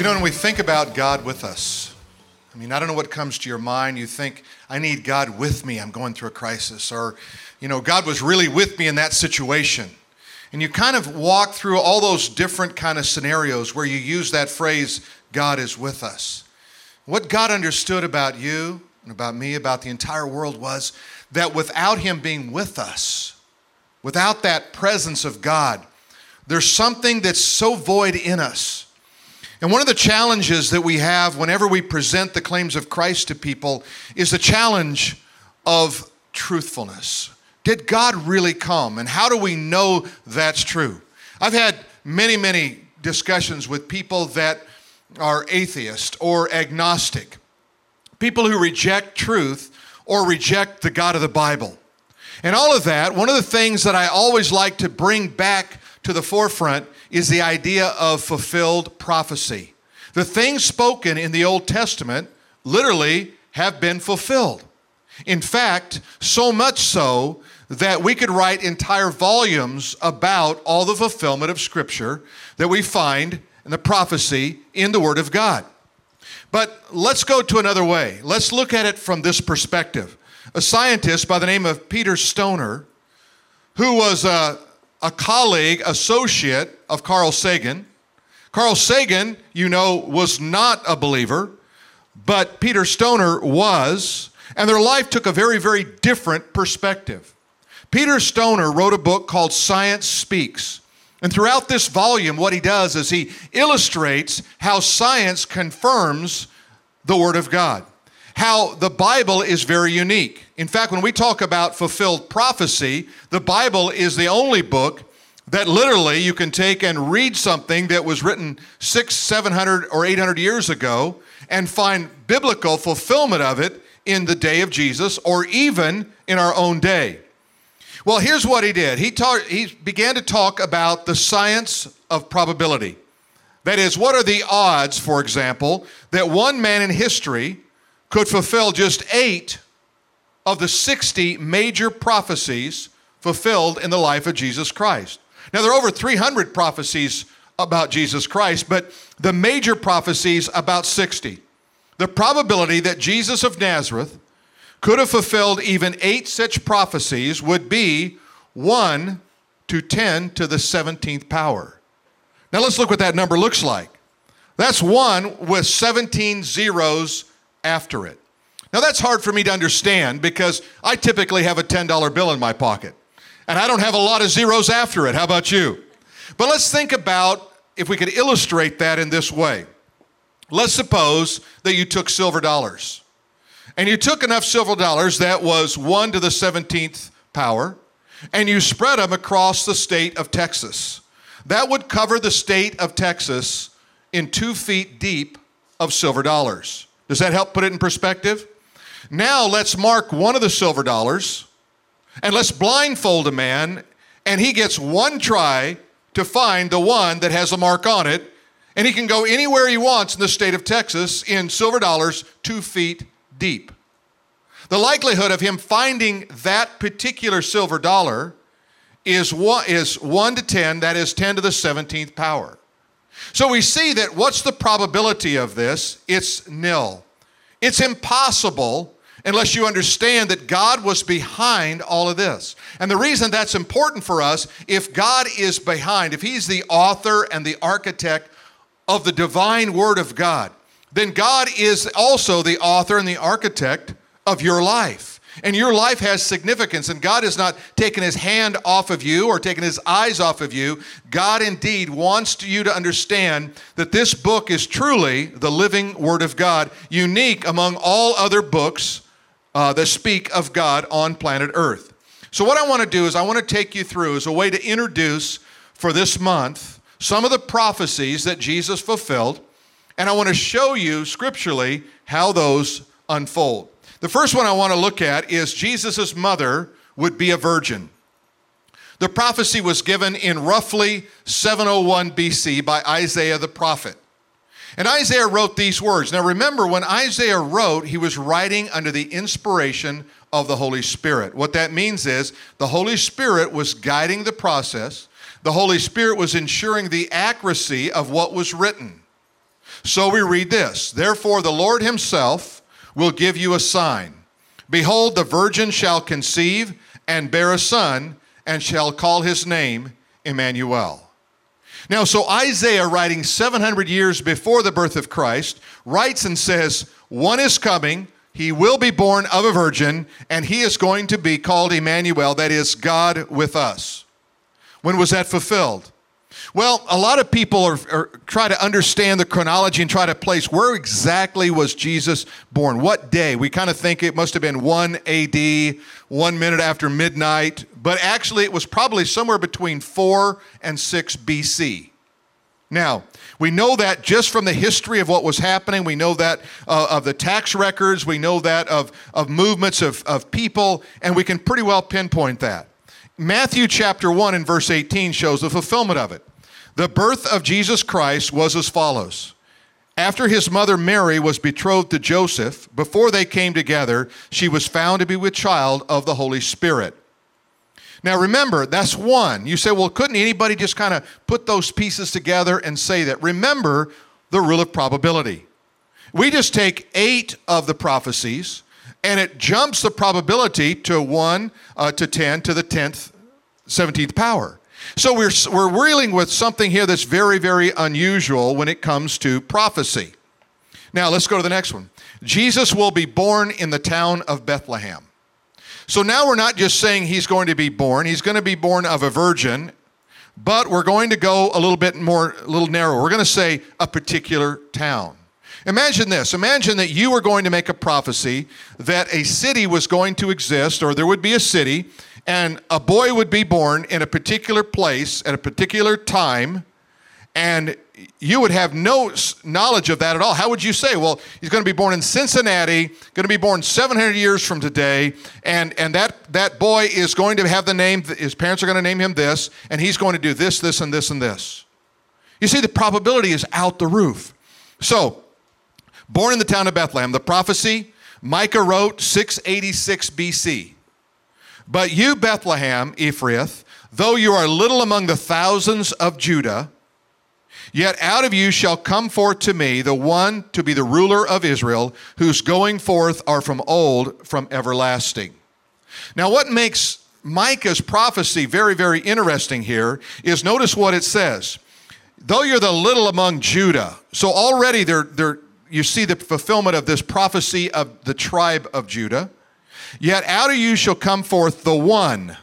You know, when we think about God with us, I mean, I don't know what comes to your mind. You think, I need God with me. I'm going through a crisis. Or, you know, God was really with me in that situation. And you kind of walk through all those different kind of scenarios where you use that phrase, God is with us. What God understood about you and about me, about the entire world, was that without him being with us, without that presence of God, there's something that's so void in us. And one of the challenges that we have whenever we present the claims of Christ to people is the challenge of truthfulness. Did God really come? And how do we know that's true? I've had many, many discussions with people that are atheist or agnostic, people who reject truth or reject the God of the Bible. And all of that, one of the things that I always like to bring back to the forefront is the idea of fulfilled prophecy. The things spoken in the Old Testament literally have been fulfilled. In fact, so much so that we could write entire volumes about all the fulfillment of Scripture that we find in the prophecy in the Word of God. But let's go to another way. Let's look at it from this perspective. A scientist by the name of Peter Stoner, who was a colleague, associate of Carl Sagan. Carl Sagan, you know, was not a believer, but Peter Stoner was, and their life took a very, very different perspective. Peter Stoner wrote a book called Science Speaks, and throughout this volume, what he does is he illustrates how science confirms the Word of God, how the Bible is very unique. In fact, when we talk about fulfilled prophecy, the Bible is the only book that literally you can take and read something that was written 600, 700, or 800 years ago and find biblical fulfillment of it in the day of Jesus or even in our own day. Well, here's what he did. He began to talk about the science of probability. That is, what are the odds, for example, that one man in history could fulfill just 8 of the 60 major prophecies fulfilled in the life of Jesus Christ? Now, there are over 300 prophecies about Jesus Christ, but the major prophecies, about 60. The probability that Jesus of Nazareth could have fulfilled even 8 such prophecies would be 1 to 10 to the 17th power. Now, let's look what that number looks like. That's 1 with 17 zeros after it. Now, that's hard for me to understand because I typically have a $10 bill in my pocket, and I don't have a lot of zeros after it. How about you? But let's think about if we could illustrate that in this way. Let's suppose that you took silver dollars, and you took enough silver dollars that was 1 to the 17th power, and you spread them across the state of Texas. That would cover the state of Texas in 2 feet deep of silver dollars. Does that help put it in perspective? Now let's mark one of the silver dollars and let's blindfold a man, and he gets one try to find the one that has a mark on it, and he can go anywhere he wants in the state of Texas in silver dollars 2 feet deep. The likelihood of him finding that particular silver dollar is 1 to 10, that is 10 to the 17th power. So we see that what's the probability of this? It's nil. It's impossible unless you understand that God was behind all of this. And the reason that's important for us, if God is behind, if he's the author and the architect of the divine word of God, then God is also the author and the architect of your life. And your life has significance, and God has not taken his hand off of you or taken his eyes off of you. God indeed wants you to understand that this book is truly the living Word of God, unique among all other books that speak of God on planet Earth. So what I want to do is I want to take you through as a way to introduce for this month some of the prophecies that Jesus fulfilled, and I want to show you scripturally how those unfold. The first one I want to look at is Jesus' mother would be a virgin. The prophecy was given in roughly 701 BC by Isaiah the prophet. And Isaiah wrote these words. Now remember, when Isaiah wrote, he was writing under the inspiration of the Holy Spirit. What that means is the Holy Spirit was guiding the process. The Holy Spirit was ensuring the accuracy of what was written. So we read this, therefore the Lord himself will give you a sign. Behold, the virgin shall conceive and bear a son and shall call his name Emmanuel. Now, so Isaiah, writing 700 years before the birth of Christ, writes and says, one is coming, he will be born of a virgin, and he is going to be called Emmanuel, that is, God with us. When was that fulfilled? Well, a lot of people try to understand the chronology and try to place where exactly was Jesus born, what day. We kind of think it must have been 1 AD, 1 minute after midnight, but actually it was probably somewhere between 4 and 6 BC. Now, we know that just from the history of what was happening. We know that of the tax records. We know that of movements of people, and we can pretty well pinpoint that. Matthew chapter 1 and verse 18 shows the fulfillment of it. The birth of Jesus Christ was as follows. After his mother Mary was betrothed to Joseph, before they came together, she was found to be with child of the Holy Spirit. Now remember, that's one. You say, well, couldn't anybody just kind of put those pieces together and say that? Remember the rule of probability. We just take 8 of the prophecies, and it jumps the probability to 1 to 10 to the 10th, 17th power. So we're dealing with something here that's very, very unusual when it comes to prophecy. Now, let's go to the next one. Jesus will be born in the town of Bethlehem. So now we're not just saying he's going to be born. He's going to be born of a virgin, but we're going to go a little bit more, a little narrower. We're going to say a particular town. Imagine this. Imagine that you were going to make a prophecy that a city was going to exist, or there would be a city, and a boy would be born in a particular place at a particular time, and you would have no knowledge of that at all. How would you say, well, he's going to be born in Cincinnati, going to be born 700 years from today, and that boy is going to have the name, his parents are going to name him this, and he's going to do this, this, and this, and this. You see, the probability is out the roof. So, born in the town of Bethlehem. The prophecy, Micah wrote 686 BC. But you, Bethlehem, Ephrath, though you are little among the thousands of Judah, yet out of you shall come forth to me the one to be the ruler of Israel, whose going forth are from old, from everlasting. Now, what makes Micah's prophecy very, very interesting here is notice what it says. Though you're the little among Judah. So already they're you see the fulfillment of this prophecy of the tribe of Judah. Yet out of you shall come forth the one,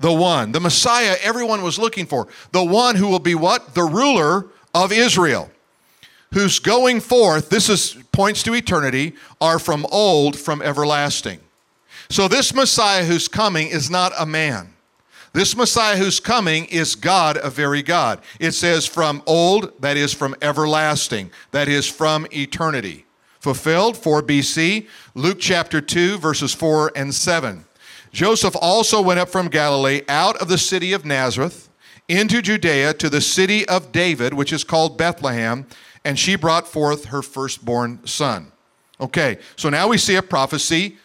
the Messiah everyone was looking for, the one who will be what? The ruler of Israel, whose going forth, points to eternity, are from old, from everlasting. So this Messiah who's coming is not a man. This Messiah who's coming is God, a very God. It says from old, that is from everlasting, that is from eternity. Fulfilled, 4 BC, Luke chapter 2, verses 4 and 7. Joseph also went up from Galilee out of the city of Nazareth into Judea to the city of David, which is called Bethlehem, and she brought forth her firstborn son. Okay, so now we see a prophecy,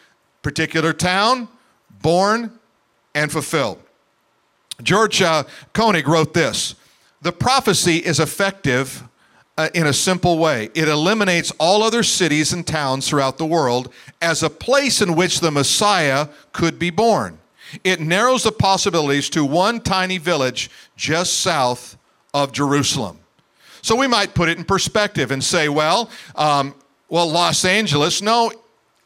particular town, born and fulfilled. George Koenig wrote this, the prophecy is effective in a simple way. It eliminates all other cities and towns throughout the world as a place in which the Messiah could be born. It narrows the possibilities to one tiny village just south of Jerusalem. So we might put it in perspective and say, well, Los Angeles, no,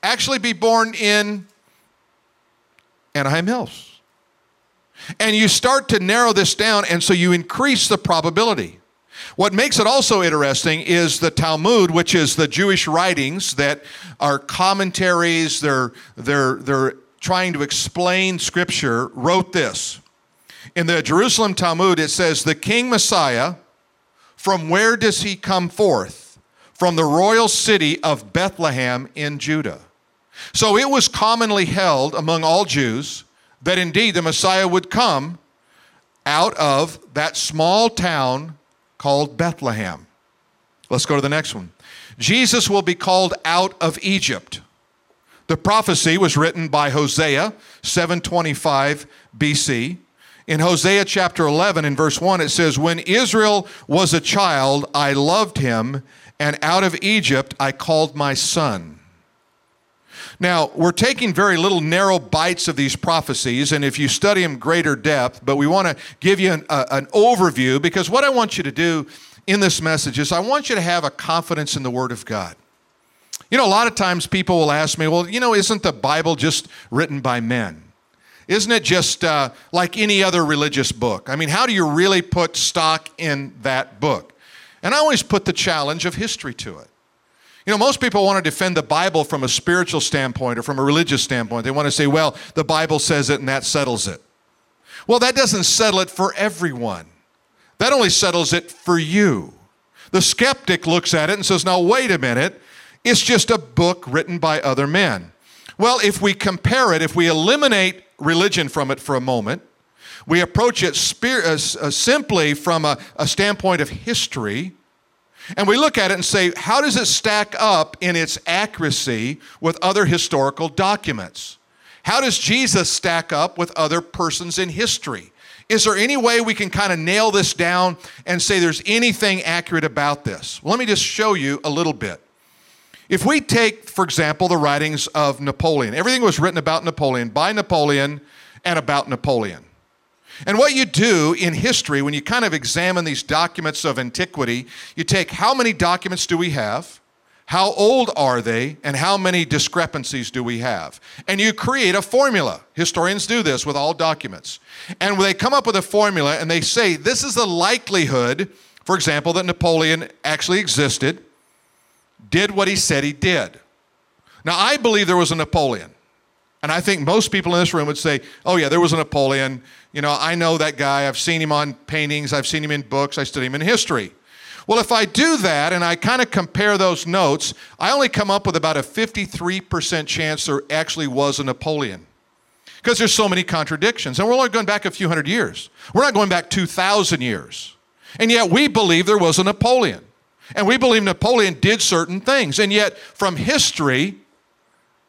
actually be born in Anaheim Hills. And you start to narrow this down, and so you increase the probability. What makes it also interesting is the Talmud, which is the Jewish writings that are commentaries, they're trying to explain Scripture, wrote this. In the Jerusalem Talmud, it says, the King Messiah, from where does he come forth? From the royal city of Bethlehem in Judah. So it was commonly held among all Jews that indeed the Messiah would come out of that small town called Bethlehem. Let's go to the next one. Jesus will be called out of Egypt. The prophecy was written by Hosea, 725 BC. In Hosea chapter 11 in verse 1, it says, when Israel was a child, I loved him and out of Egypt I called my son. Now, we're taking very little narrow bites of these prophecies, and if you study them greater depth, but we want to give you an overview, because what I want you to do in this message is I want you to have a confidence in the Word of God. You know, a lot of times people will ask me, well, you know, isn't the Bible just written by men? Isn't it just like any other religious book? I mean, how do you really put stock in that book? And I always put the challenge of history to it. You know, most people want to defend the Bible from a spiritual standpoint or from a religious standpoint. They want to say, well, the Bible says it and that settles it. Well, that doesn't settle it for everyone. That only settles it for you. The skeptic looks at it and says, now, wait a minute. It's just a book written by other men. Well, if we compare it, if we eliminate religion from it for a moment, we approach it simply from a standpoint of history, and we look at it and say, how does it stack up in its accuracy with other historical documents? How does Jesus stack up with other persons in history? Is there any way we can kind of nail this down and say there's anything accurate about this? Well, let me just show you a little bit. If we take, for example, the writings of Napoleon, everything was written about Napoleon, by Napoleon, and about Napoleon. And what you do in history, when you kind of examine these documents of antiquity, you take how many documents do we have, how old are they, and how many discrepancies do we have? And you create a formula. Historians do this with all documents. And they come up with a formula, and they say, this is the likelihood, for example, that Napoleon actually existed, did what he said he did. Now, I believe there was a Napoleon. And I think most people in this room would say, oh, yeah, there was a Napoleon. You know, I know that guy. I've seen him on paintings. I've seen him in books. I studied him in history. Well, if I do that and I kind of compare those notes, I only come up with about a 53% chance there actually was a Napoleon, because there's so many contradictions. And we're only going back a few hundred years. We're not going back 2,000 years. And yet we believe there was a Napoleon. And we believe Napoleon did certain things. And yet, from history,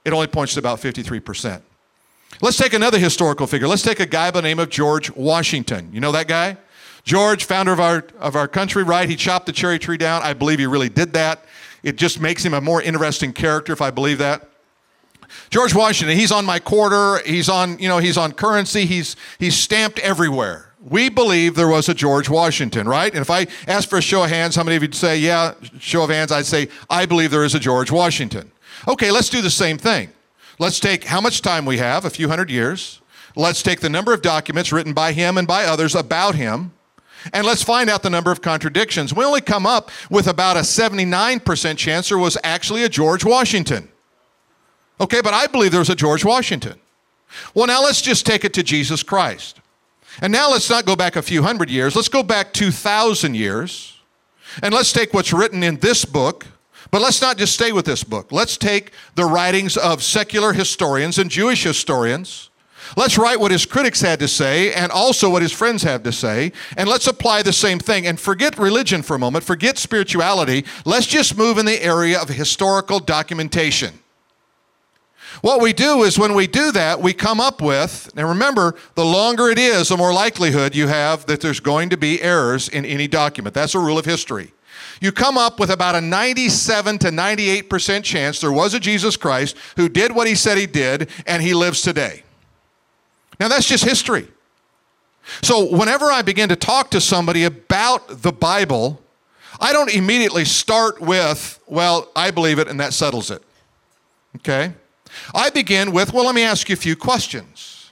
it only points to about 53%. Let's take another historical figure. Let's take a guy by the name of George Washington. You know that guy? George, founder of our country, right? He chopped the cherry tree down. I believe he really did that. It just makes him a more interesting character if I believe that. George Washington, he's on my quarter. He's on, you know, he's on currency. He's stamped everywhere. We believe there was a George Washington, right? And if I asked for a show of hands, how many of you would say, yeah, show of hands? I'd say, I believe there is a George Washington. Okay, let's do the same thing. Let's take how much time we have, a few hundred years. Let's take the number of documents written by him and by others about him, and let's find out the number of contradictions. We only come up with about a 79% chance there was actually a George Washington. Okay, but I believe there was a George Washington. Well, now let's just take it to Jesus Christ. And now let's not go back a few hundred years. Let's go back 2,000 years. And let's take what's written in this book. But let's not just stay with this book. Let's take the writings of secular historians and Jewish historians. Let's write what his critics had to say and also what his friends had to say. And let's apply the same thing. And forget religion for a moment. Forget spirituality. Let's just move in the area of historical documentation. What we do is when we do that, we come up with, and remember, the longer it is, the more likelihood you have that there's going to be errors in any document. That's a rule of history. You come up with about a 97 to 98% chance there was a Jesus Christ who did what he said he did, and he lives today. Now, that's just history. So whenever I begin to talk to somebody about the Bible, I don't immediately start with, well, I believe it, and that settles it. Okay? I begin with, well, let me ask you a few questions.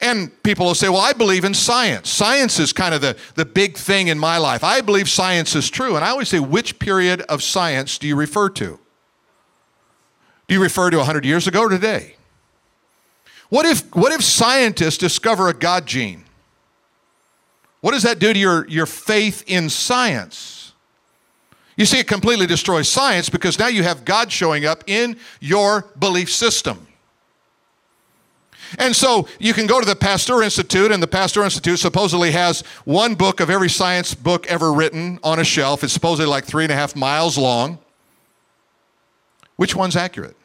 And people will say, well, I believe in science. Science is kind of the big thing in my life. I believe science is true. And I always say, which period of science do you refer to? Do you refer to 100 years ago or today? What if scientists discover a God gene? What does that do to your faith in science? You see, it completely destroys science, because now you have God showing up in your belief system. And so you can go to the Pasteur Institute, and the Pasteur Institute supposedly has one book of every science book ever written on a shelf. It's supposedly like 3.5 miles long. Which one's accurate?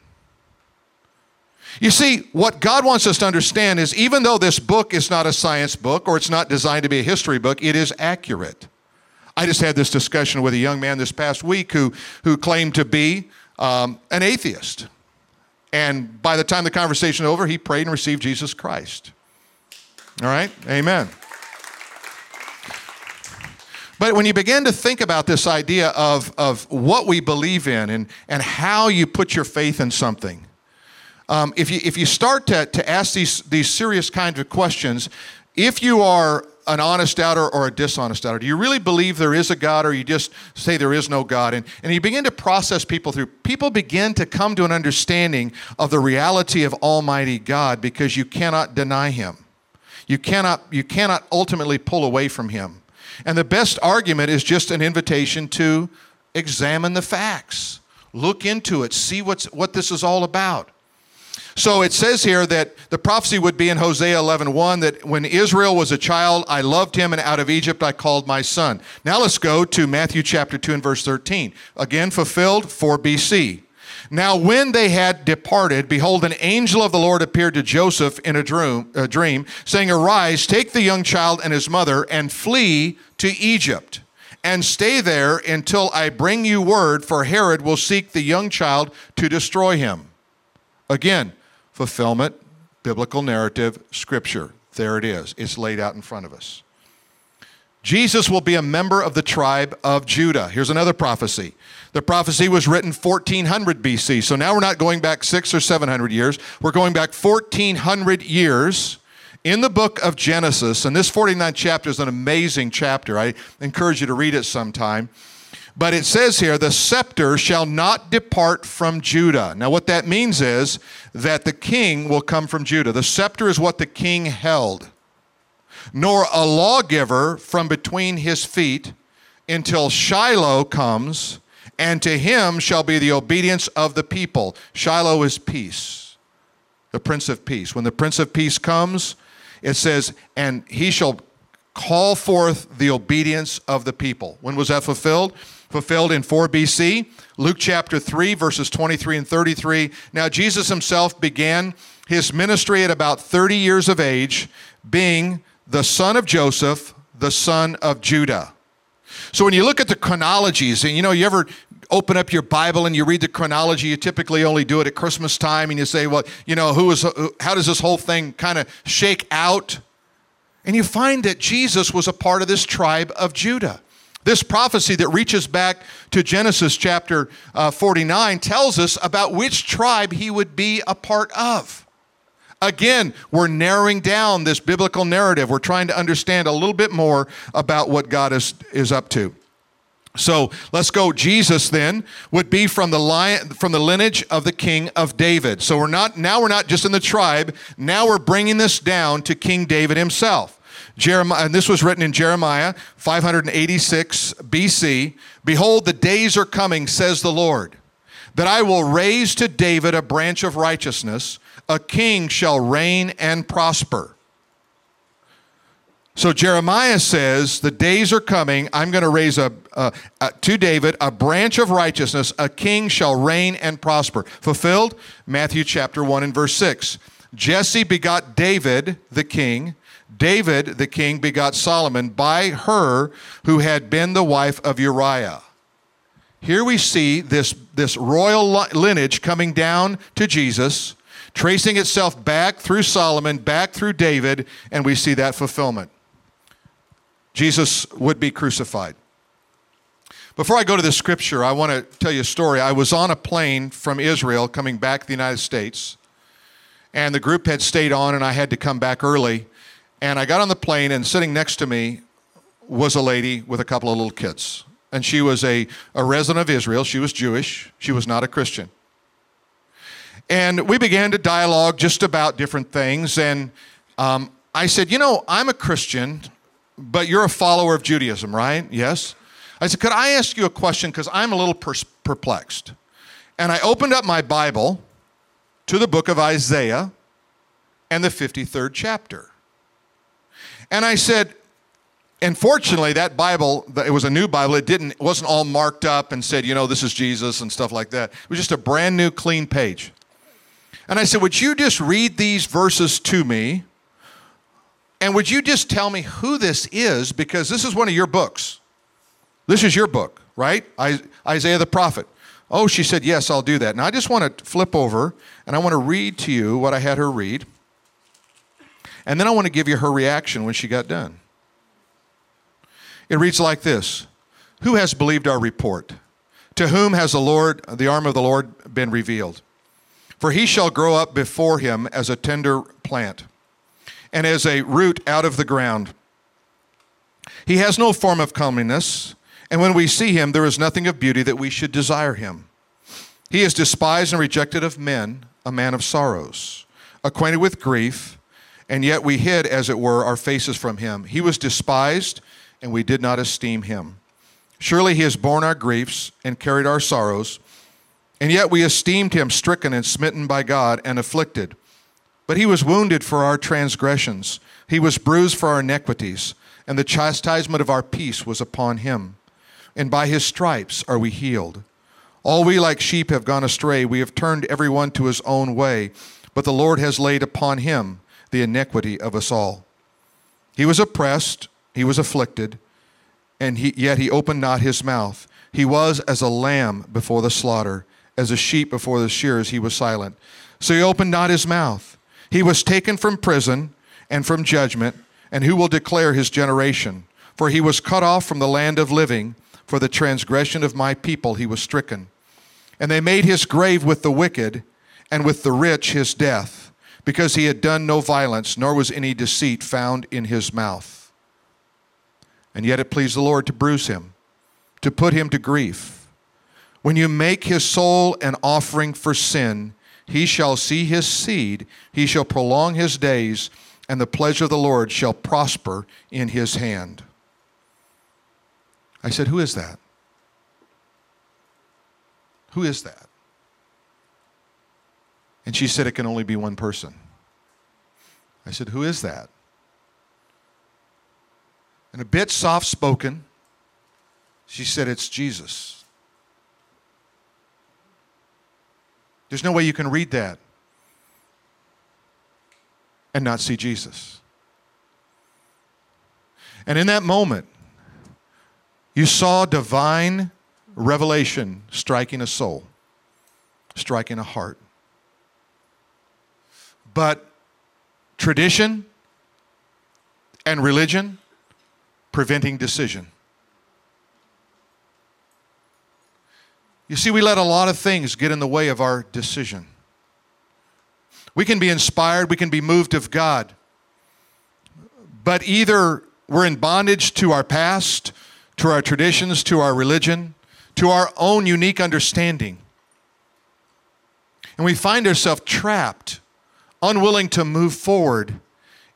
You see, what God wants us to understand is even though this book is not a science book or it's not designed to be a history book, it is accurate. I just had this discussion with a young man this past week who claimed to be an atheist. And by the time the conversation was over, he prayed and received Jesus Christ. All right? Amen. But when you begin to think about this idea of what we believe in and how you put your faith in something, if you start to ask these serious kinds of questions, if you are an honest doubter or a dishonest doubter, do you really believe there is a God, or you just say there is no God? And you begin to process people through. People begin to come to an understanding of the reality of Almighty God, because you cannot deny him. You cannot ultimately pull away from him. And the best argument is just an invitation to examine the facts. Look into it. See what this is all about. So it says here that the prophecy would be in Hosea 11:1, that when Israel was a child, I loved him, and out of Egypt I called my son. Now let's go to Matthew chapter 2 and verse 13. Again, fulfilled 4 BC. Now when they had departed, behold, an angel of the Lord appeared to Joseph in a dream, saying, Arise, take the young child and his mother, and flee to Egypt, and stay there until I bring you word, for Herod will seek the young child to destroy him. Again, fulfillment, biblical narrative, scripture. There it is. It's laid out in front of us. Jesus will be a member of the tribe of Judah. Here's another prophecy. The prophecy was written 1400 BC. So now we're not going back 600 or 700 years. We're going back 1400 years in the book of Genesis. And this 49th chapter is an amazing chapter. I encourage you to read it sometime. But it says here, the scepter shall not depart from Judah. Now what that means is that the king will come from Judah. The scepter is what the king held. Nor a lawgiver from between his feet, until Shiloh comes, and to him shall be the obedience of the people. Shiloh is peace, the Prince of Peace. When the Prince of Peace comes, it says, and he shall call forth the obedience of the people. When was that fulfilled? Fulfilled in 4 BC, Luke chapter 3, verses 23 and 33. Now Jesus himself began his ministry at about 30 years of age, being the son of Joseph, the son of Judah. So when you look at the chronologies, and you ever open up your Bible and you read the chronology, you typically only do it at Christmas time, and you say, well, how does this whole thing kind of shake out? And you find that Jesus was a part of this tribe of Judah. This prophecy that reaches back to Genesis chapter 49 tells us about which tribe he would be a part of. Again, we're narrowing down this biblical narrative. We're trying to understand a little bit more about what God is up to. So let's go. Jesus then would be from the lineage of the King of David. So we're not just in the tribe. Now we're bringing this down to King David himself. Jeremiah, and this was written in Jeremiah 586 BC. Behold, the days are coming, says the Lord, that I will raise to David a branch of righteousness. A king shall reign and prosper. So Jeremiah says, the days are coming, I'm going to raise to David a branch of righteousness, a king shall reign and prosper. Fulfilled, Matthew chapter 1 and verse 6. Jesse begot David the king. David the king begot Solomon by her who had been the wife of Uriah. Here we see this royal lineage coming down to Jesus, tracing itself back through Solomon, back through David, and we see that fulfillment. Jesus would be crucified. Before I go to the scripture, I want to tell you a story. I was on a plane from Israel coming back to the United States, and the group had stayed on, and I had to come back early. And I got on the plane, and sitting next to me was a lady with a couple of little kids. And she was a resident of Israel. She was Jewish. She was not a Christian. And we began to dialogue just about different things. And I said, I'm a Christian, but you're a follower of Judaism, right? Yes. I said, could I ask you a question? Because I'm a little perplexed. And I opened up my Bible to the book of Isaiah and the 53rd chapter. And I said, and fortunately, that Bible, it was a new Bible. It wasn't all marked up and said, this is Jesus and stuff like that. It was just a brand new, clean page. And I said, would you just read these verses to me? And would you just tell me who this is? Because this is one of your books. This is your book, right? Isaiah the prophet. Oh, she said, yes, I'll do that. Now, I just want to flip over, and I want to read to you what I had her read. And then I want to give you her reaction when she got done. It reads like this. Who has believed our report? To whom has the arm of the Lord been revealed? For he shall grow up before him as a tender plant, and as a root out of the ground. He has no form of comeliness, and when we see him, there is nothing of beauty that we should desire him. He is despised and rejected of men, a man of sorrows, acquainted with grief, and yet we hid, as it were, our faces from him. He was despised, and we did not esteem him. Surely he has borne our griefs and carried our sorrows, and yet we esteemed him stricken and smitten by God and afflicted. But he was wounded for our transgressions. He was bruised for our iniquities, and the chastisement of our peace was upon him. And by his stripes are we healed. All we like sheep have gone astray. We have turned everyone to his own way. But the Lord has laid upon him the iniquity of us all. He was oppressed, he was afflicted, and yet he opened not his mouth. He was as a lamb before the slaughter, as a sheep before the shearers, he was silent. So he opened not his mouth. He was taken from prison and from judgment, and who will declare his generation? For he was cut off from the land of living. For the transgression of my people he was stricken. And they made his grave with the wicked, and with the rich his death, because he had done no violence, nor was any deceit found in his mouth. And yet it pleased the Lord to bruise him, to put him to grief. When you make his soul an offering for sin, he shall see his seed, he shall prolong his days, and the pleasure of the Lord shall prosper in his hand. I said, who is that? Who is that? And she said, it can only be one person. I said, who is that? And a bit soft-spoken, she said, it's Jesus. There's no way you can read that and not see Jesus. And in that moment, you saw divine revelation striking a soul, striking a heart. But tradition and religion preventing decision. You see, we let a lot of things get in the way of our decision. We can be inspired, we can be moved of God, but either we're in bondage to our past, to our traditions, to our religion, to our own unique understanding. And we find ourselves trapped, unwilling to move forward,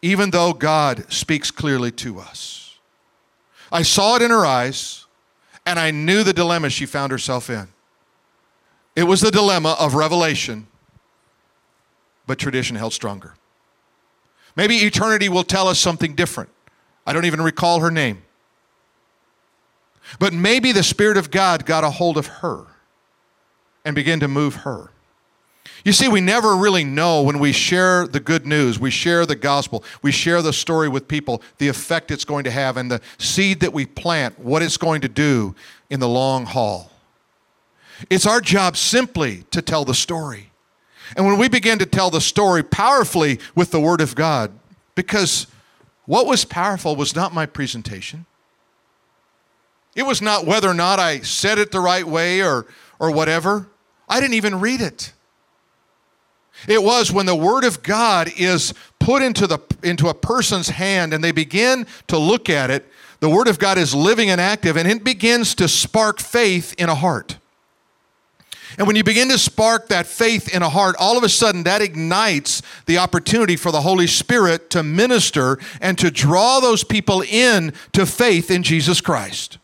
even though God speaks clearly to us. I saw it in her eyes, and I knew the dilemma she found herself in. It was the dilemma of revelation, but tradition held stronger. Maybe eternity will tell us something different. I don't even recall her name. But maybe the Spirit of God got a hold of her and began to move her. You see, we never really know when we share the good news, we share the gospel, we share the story with people, the effect it's going to have and the seed that we plant, what it's going to do in the long haul. It's our job simply to tell the story. And when we begin to tell the story powerfully with the Word of God, because what was powerful was not my presentation. It was not whether or not I said it the right way or whatever. I didn't even read it. It was when the Word of God is put into a person's hand and they begin to look at it, the Word of God is living and active, and it begins to spark faith in a heart. And when you begin to spark that faith in a heart, all of a sudden that ignites the opportunity for the Holy Spirit to minister and to draw those people in to faith in Jesus Christ.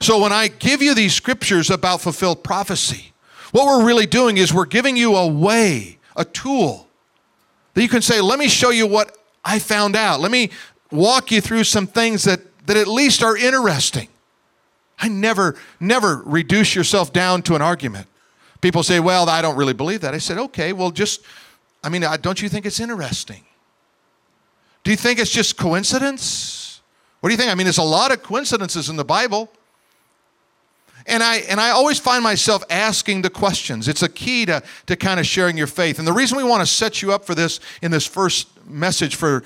So when I give you these scriptures about fulfilled prophecy, what we're really doing is we're giving you a way, a tool, that you can say, let me show you what I found out. Let me walk you through some things that at least are interesting. I never reduce yourself down to an argument. People say, well, I don't really believe that. I said, okay, well, don't you think it's interesting? Do you think it's just coincidence? What do you think? There's a lot of coincidences in the Bible. And I always find myself asking the questions. It's a key to kind of sharing your faith. And the reason we want to set you up for this in this first message for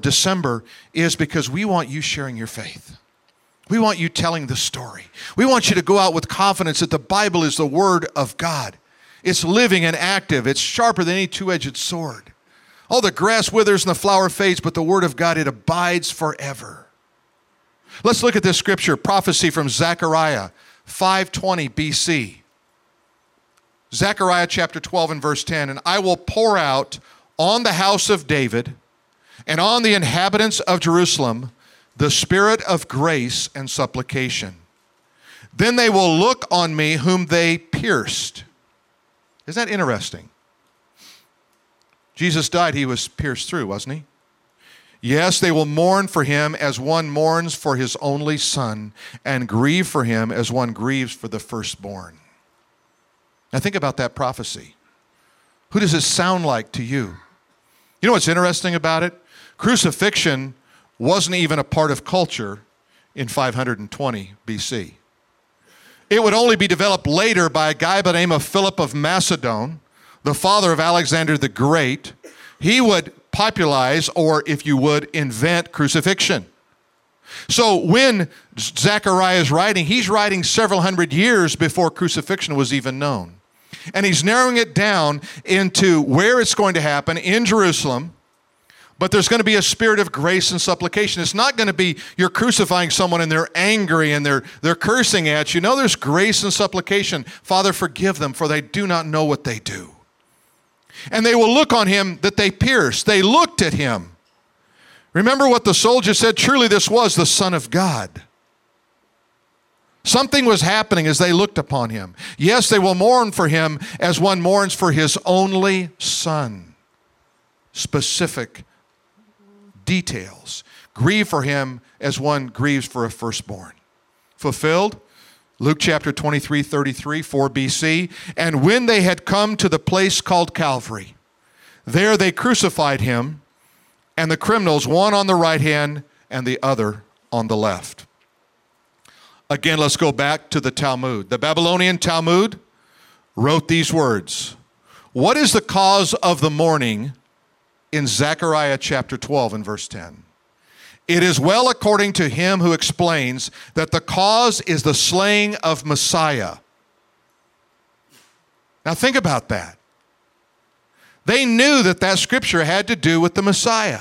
December is because we want you sharing your faith. We want you telling the story. We want you to go out with confidence that the Bible is the Word of God. It's living and active. It's sharper than any two-edged sword. All the grass withers and the flower fades, but the Word of God, it abides forever. Let's look at this scripture, prophecy from Zechariah 520 BC. Zechariah chapter 12 and verse 10, and I will pour out on the house of David and on the inhabitants of Jerusalem the spirit of grace and supplication. Then they will look on me whom they pierced. Isn't that interesting? Jesus died, he was pierced through, wasn't he? Yes, they will mourn for him as one mourns for his only son, and grieve for him as one grieves for the firstborn. Now think about that prophecy. Who does this sound like to you? You know what's interesting about it? Crucifixion wasn't even a part of culture in 520 BC. It would only be developed later by a guy by the name of Philip of Macedon, the father of Alexander the Great. He would popularize, or if you would, invent crucifixion. So when Zechariah is writing, he's writing several hundred years before crucifixion was even known. And he's narrowing it down into where it's going to happen in Jerusalem, but there's going to be a spirit of grace and supplication. It's not going to be you're crucifying someone and they're angry and they're cursing at you. No, there's grace and supplication. Father, forgive them, for they do not know what they do. And they will look on him that they pierced. They looked at him. Remember what the soldier said? Truly this was the Son of God. Something was happening as they looked upon him. Yes, they will mourn for him as one mourns for his only son. Specific details. Grieve for him as one grieves for a firstborn. Fulfilled? Luke chapter 23, 33, 4 BC. And when they had come to the place called Calvary, there they crucified him and the criminals, one on the right hand and the other on the left. Again, let's go back to the Talmud. The Babylonian Talmud wrote these words. What is the cause of the mourning in Zechariah chapter 12 and verse 10? It is well according to him who explains that the cause is the slaying of Messiah. Now think about that. They knew that that scripture had to do with the Messiah.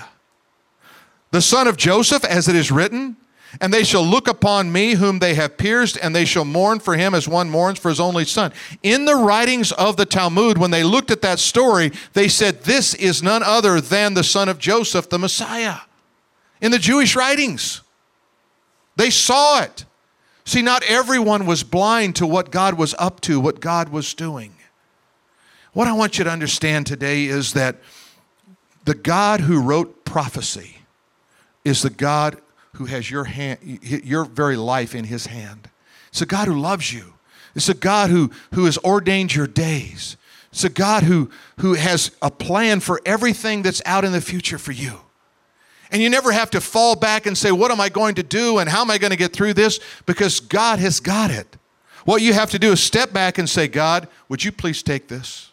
The son of Joseph, as it is written, and they shall look upon me whom they have pierced, and they shall mourn for him as one mourns for his only son. In the writings of the Talmud, when they looked at that story, they said, this is none other than the son of Joseph, the Messiah. In the Jewish writings, they saw it. See, not everyone was blind to what God was up to, what God was doing. What I want you to understand today is that the God who wrote prophecy is the God who has your very life in his hand. It's a God who loves you. It's a God who has ordained your days. It's a God who has a plan for everything that's out in the future for you. And you never have to fall back and say, what am I going to do and how am I going to get through this? Because God has got it. What you have to do is step back and say, God, would you please take this?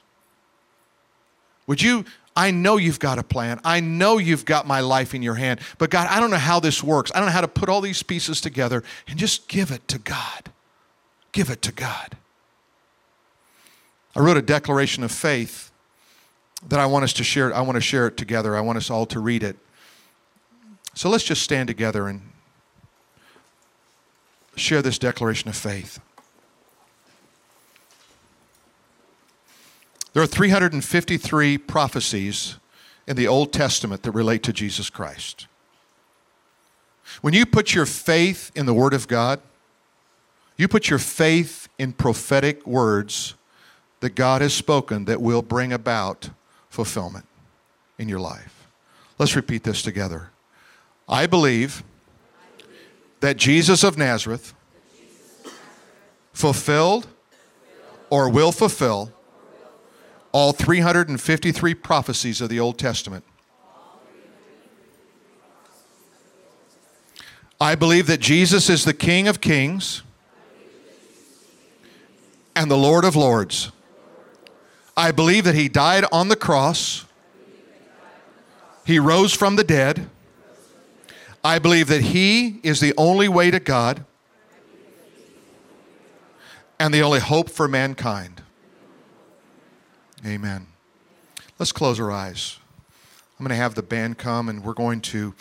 Would you, I know you've got a plan. I know you've got my life in your hand. But God, I don't know how this works. I don't know how to put all these pieces together, and just give it to God. Give it to God. I wrote a declaration of faith that I want us to share. I want to share it together. I want us all to read it. So let's just stand together and share this declaration of faith. There are 353 prophecies in the Old Testament that relate to Jesus Christ. When you put your faith in the Word of God, you put your faith in prophetic words that God has spoken that will bring about fulfillment in your life. Let's repeat this together. I believe that Jesus of Nazareth fulfilled or will fulfill all 353 prophecies of the Old Testament. I believe that Jesus is the King of Kings and the Lord of Lords. I believe that he died on the cross. He rose from the dead. I believe that he is the only way to God and the only hope for mankind. Amen. Let's close our eyes. I'm going to have the band come, and we're going to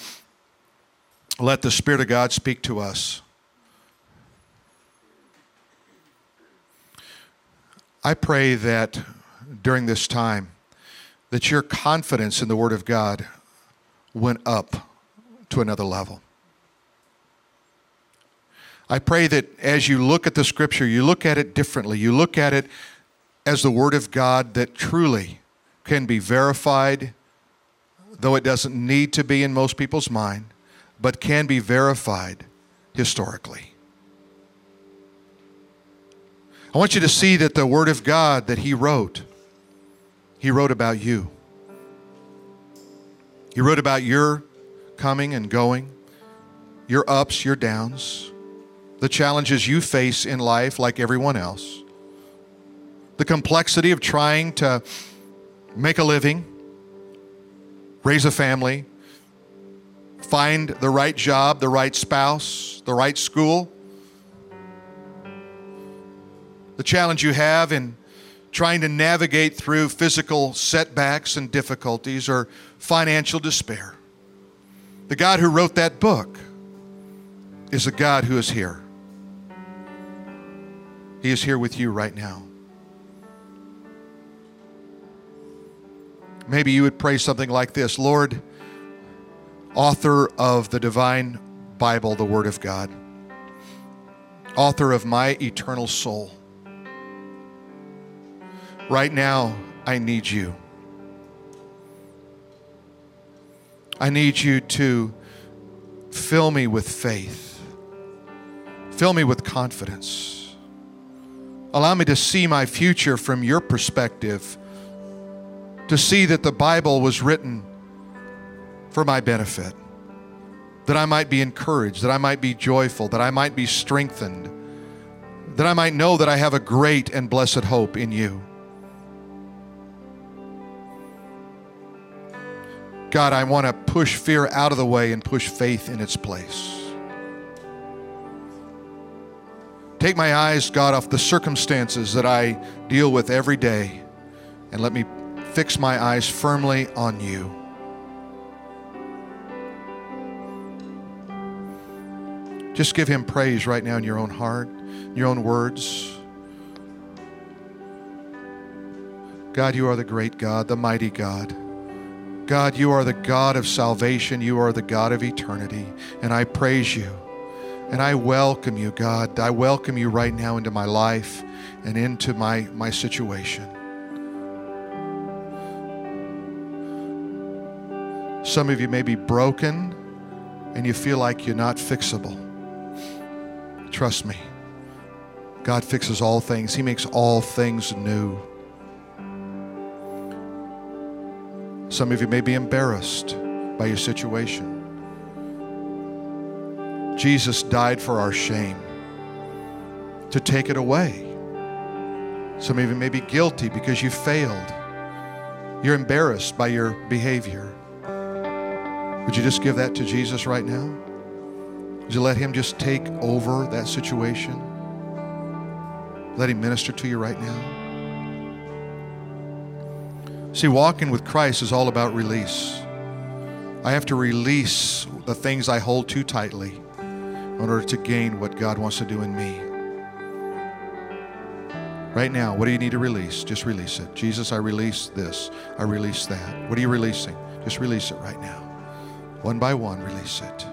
let the Spirit of God speak to us. I pray that during this time that your confidence in the Word of God went up to another level. I pray that as you look at the Scripture, you look at it differently. You look at it as the Word of God that truly can be verified, though it doesn't need to be in most people's mind, but can be verified historically. I want you to see that the Word of God that He wrote about you. He wrote about your coming and going, your ups, your downs, the challenges you face in life like everyone else, the complexity of trying to make a living, raise a family, find the right job, the right spouse, the right school, the challenge you have in trying to navigate through physical setbacks and difficulties or financial despair. The God who wrote that book is the God who is here. He is here with you right now. Maybe you would pray something like this: Lord, author of the divine Bible, the Word of God, author of my eternal soul, right now, I need you. I need you to fill me with faith. Fill me with confidence. Allow me to see my future from your perspective, to see that the Bible was written for my benefit, that I might be encouraged, that I might be joyful, that I might be strengthened, that I might know that I have a great and blessed hope in you. God, I want to push fear out of the way and push faith in its place. Take my eyes, God, off the circumstances that I deal with every day, and let me fix my eyes firmly on you. Just give him praise right now in your own heart, your own words. God, you are the great God, the mighty God. God, you are the God of salvation. You are the God of eternity. And I praise you. And I welcome you, God. I welcome you right now into my life and into my situation. Some of you may be broken and you feel like you're not fixable. Trust me. God fixes all things. He makes all things new. Some of you may be embarrassed by your situation. Jesus died for our shame, to take it away. Some of you may be guilty because you failed. You're embarrassed by your behavior. Would you just give that to Jesus right now? Would you let him just take over that situation? Let him minister to you right now. See, walking with Christ is all about release. I have to release the things I hold too tightly in order to gain what God wants to do in me. Right now, what do you need to release? Just release it. Jesus, I release this. I release that. What are you releasing? Just release it right now. One by one, release it.